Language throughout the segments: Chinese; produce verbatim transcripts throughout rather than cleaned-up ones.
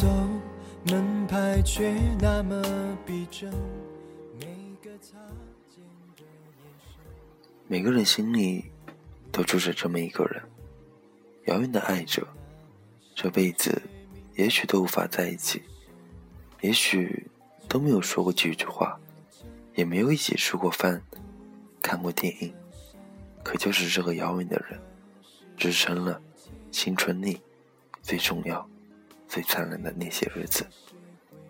走，门牌却那么逼真，每个擦肩的眼神。每个人心里都住着这么一个人，遥远的爱着，这辈子也许都无法在一起，也许都没有说过几句话，也没有一起吃过饭，看过电影，可就是这个遥远的人，支撑了青春里最重要最灿烂的那些日子，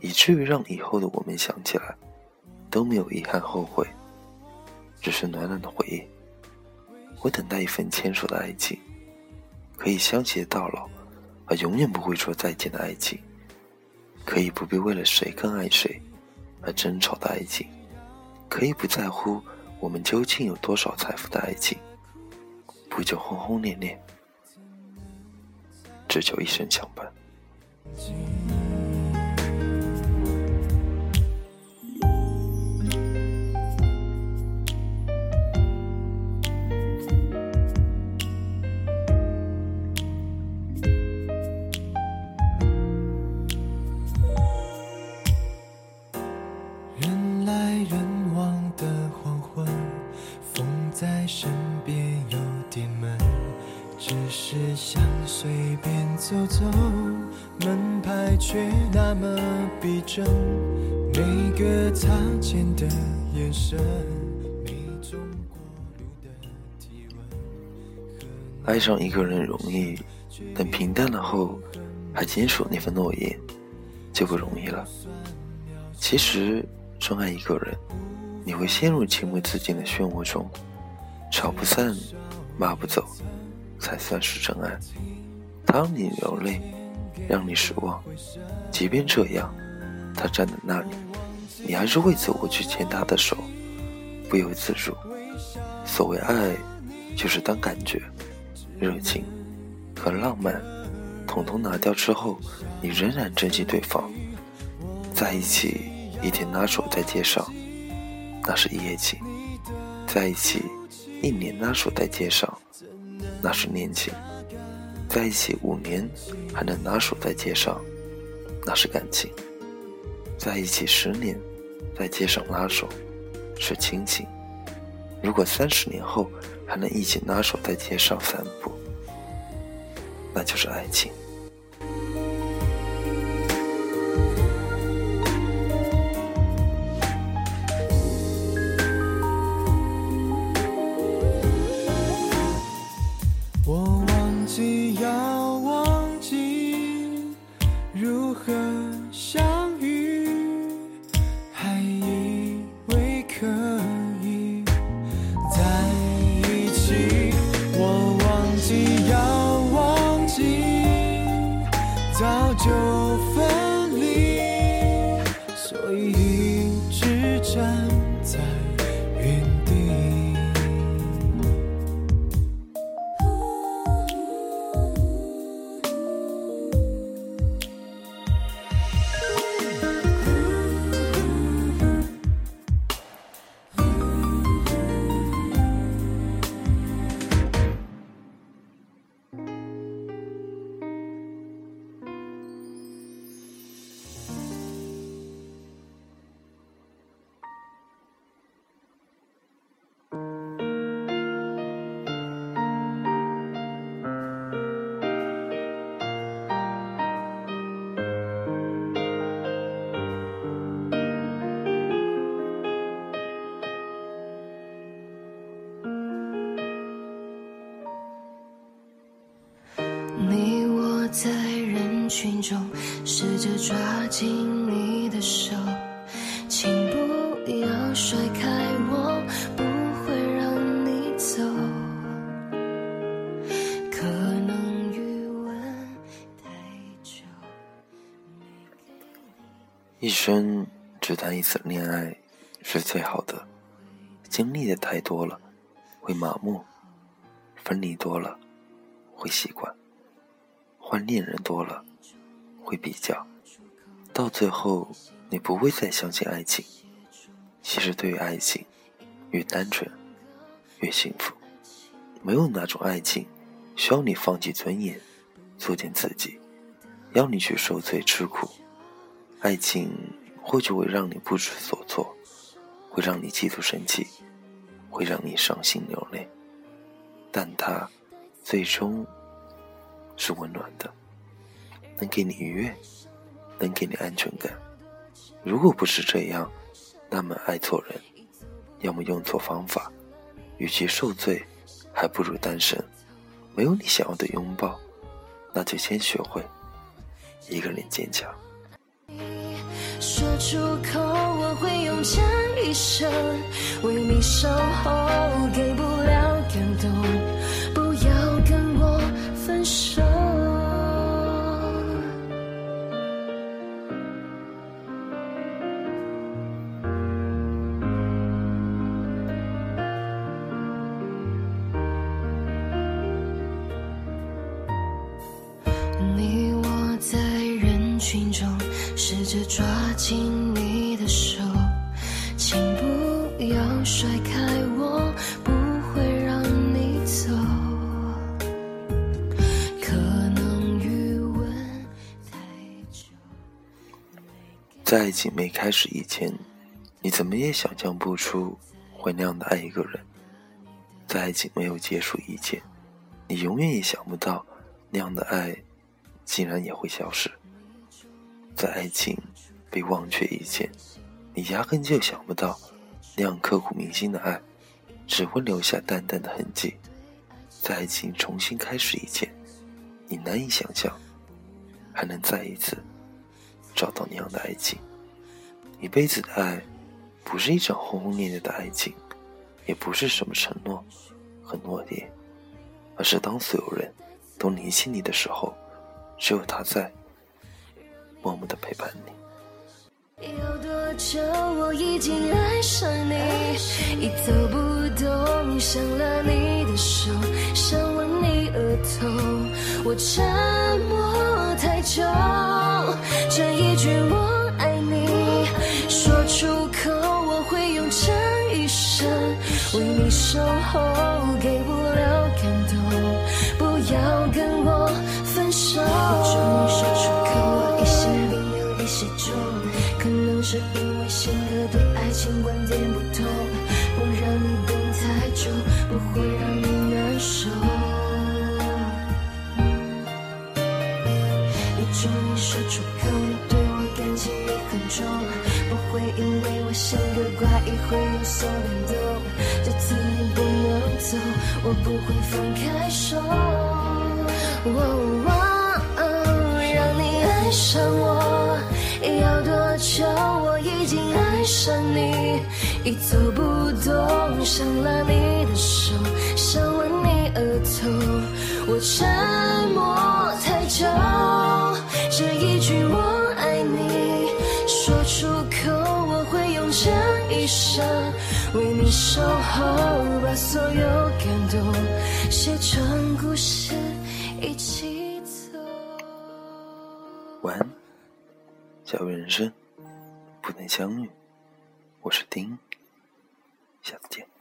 以至于让以后的我们想起来都没有遗憾后悔，只是暖暖的回忆。我等待一份牵手的爱情，可以相携到老而永远不会说再见的爱情，可以不必为了谁更爱谁而争吵的爱情，可以不在乎我们究竟有多少财富的爱情，不求轰轰烈烈，只求一生相伴。人来人往的黄昏，风在身边有点闷，只是想随便走走，门牌却那么逼真，每个擦肩的眼神，每种过路的体温。爱上一个人容易，等平淡了后还坚守那份诺言就不容易了。其实真爱一个人，你会陷入情不自禁的漩涡中，吵不散，骂不走，才算是真爱。他让你流泪，让你失望，即便这样，他站在那里，你还是会走过去牵他的手，不由自主。所谓爱，就是当感觉、热情和浪漫统统拿掉之后，你仍然珍惜对方，在一起一天拉手在街上，那是一夜情；在一起一年拉手在街上，那是恋情；在一起五年还能拉手在街上，那是感情；在一起十年在街上拉手，是亲情。如果三十年后还能一起拉手在街上散步，那就是爱情。早就分离，所以一直站在原地。你我在人群中试着抓紧你的手，请不要甩开我，不会让你走。可能余温太久，一生只谈一次恋爱是最好的。经历的太多了会麻木，分离多了会习惯，换恋人多了会比较，到最后你不会再相信爱情。其实对于爱情，越单纯越幸福，没有哪种爱情需要你放弃尊严作践自己，要你去受罪吃苦，爱情或许会让你不知所措，会让你嫉妒生气，会让你伤心流泪，但它最终是温暖的，能给你愉悦，能给你安全感。如果不是这样，那么爱错人，要么用错方法，与其受罪，还不如单身。没有你想要的拥抱，那就先学会一个人坚强。说出口，我会用这一生为你守候，给不了感动，不要跟我分手。你我在人群中试着抓紧你的手，请不要甩开我，不会让你走。可能余温太久，在爱情没开始以前，你怎么也想象不出会那样的爱一个人。在爱情没有结束以前，你永远也想不到那样的爱竟然也会消失。在爱情被忘却以前，你压根就想不到那样刻骨铭心的爱只会留下淡淡的痕迹。在爱情重新开始以前，你难以想象还能再一次找到那样的爱情。一辈子的爱不是一场轰轰烈烈的爱情，也不是什么承诺和诺言，而是当所有人都离弃你的时候，只有他在默默地陪伴你。有多久我已经爱上你，一走不动，想了你的手，想吻你额头，我沉默太久，这一句我爱你说出口，我会用这一生为你守候，给不了感动，不要跟我分手。是因为性格对爱情观点不同，我让你等太久，不会让你难受。你终于说出口，你对我感情也很重，不会因为我性格怪异会有所感动。这次你不能走，我不会放开手。哦哦哦，让你爱上我要多久？我已经爱上你，一走不动，想拉你的手，想吻你额头，我沉默太久，这一句我爱你说出口，我会用这一生为你守候，把所有感动写成故事一起走。晚安，假如人生不能相遇，我是丁，下次见。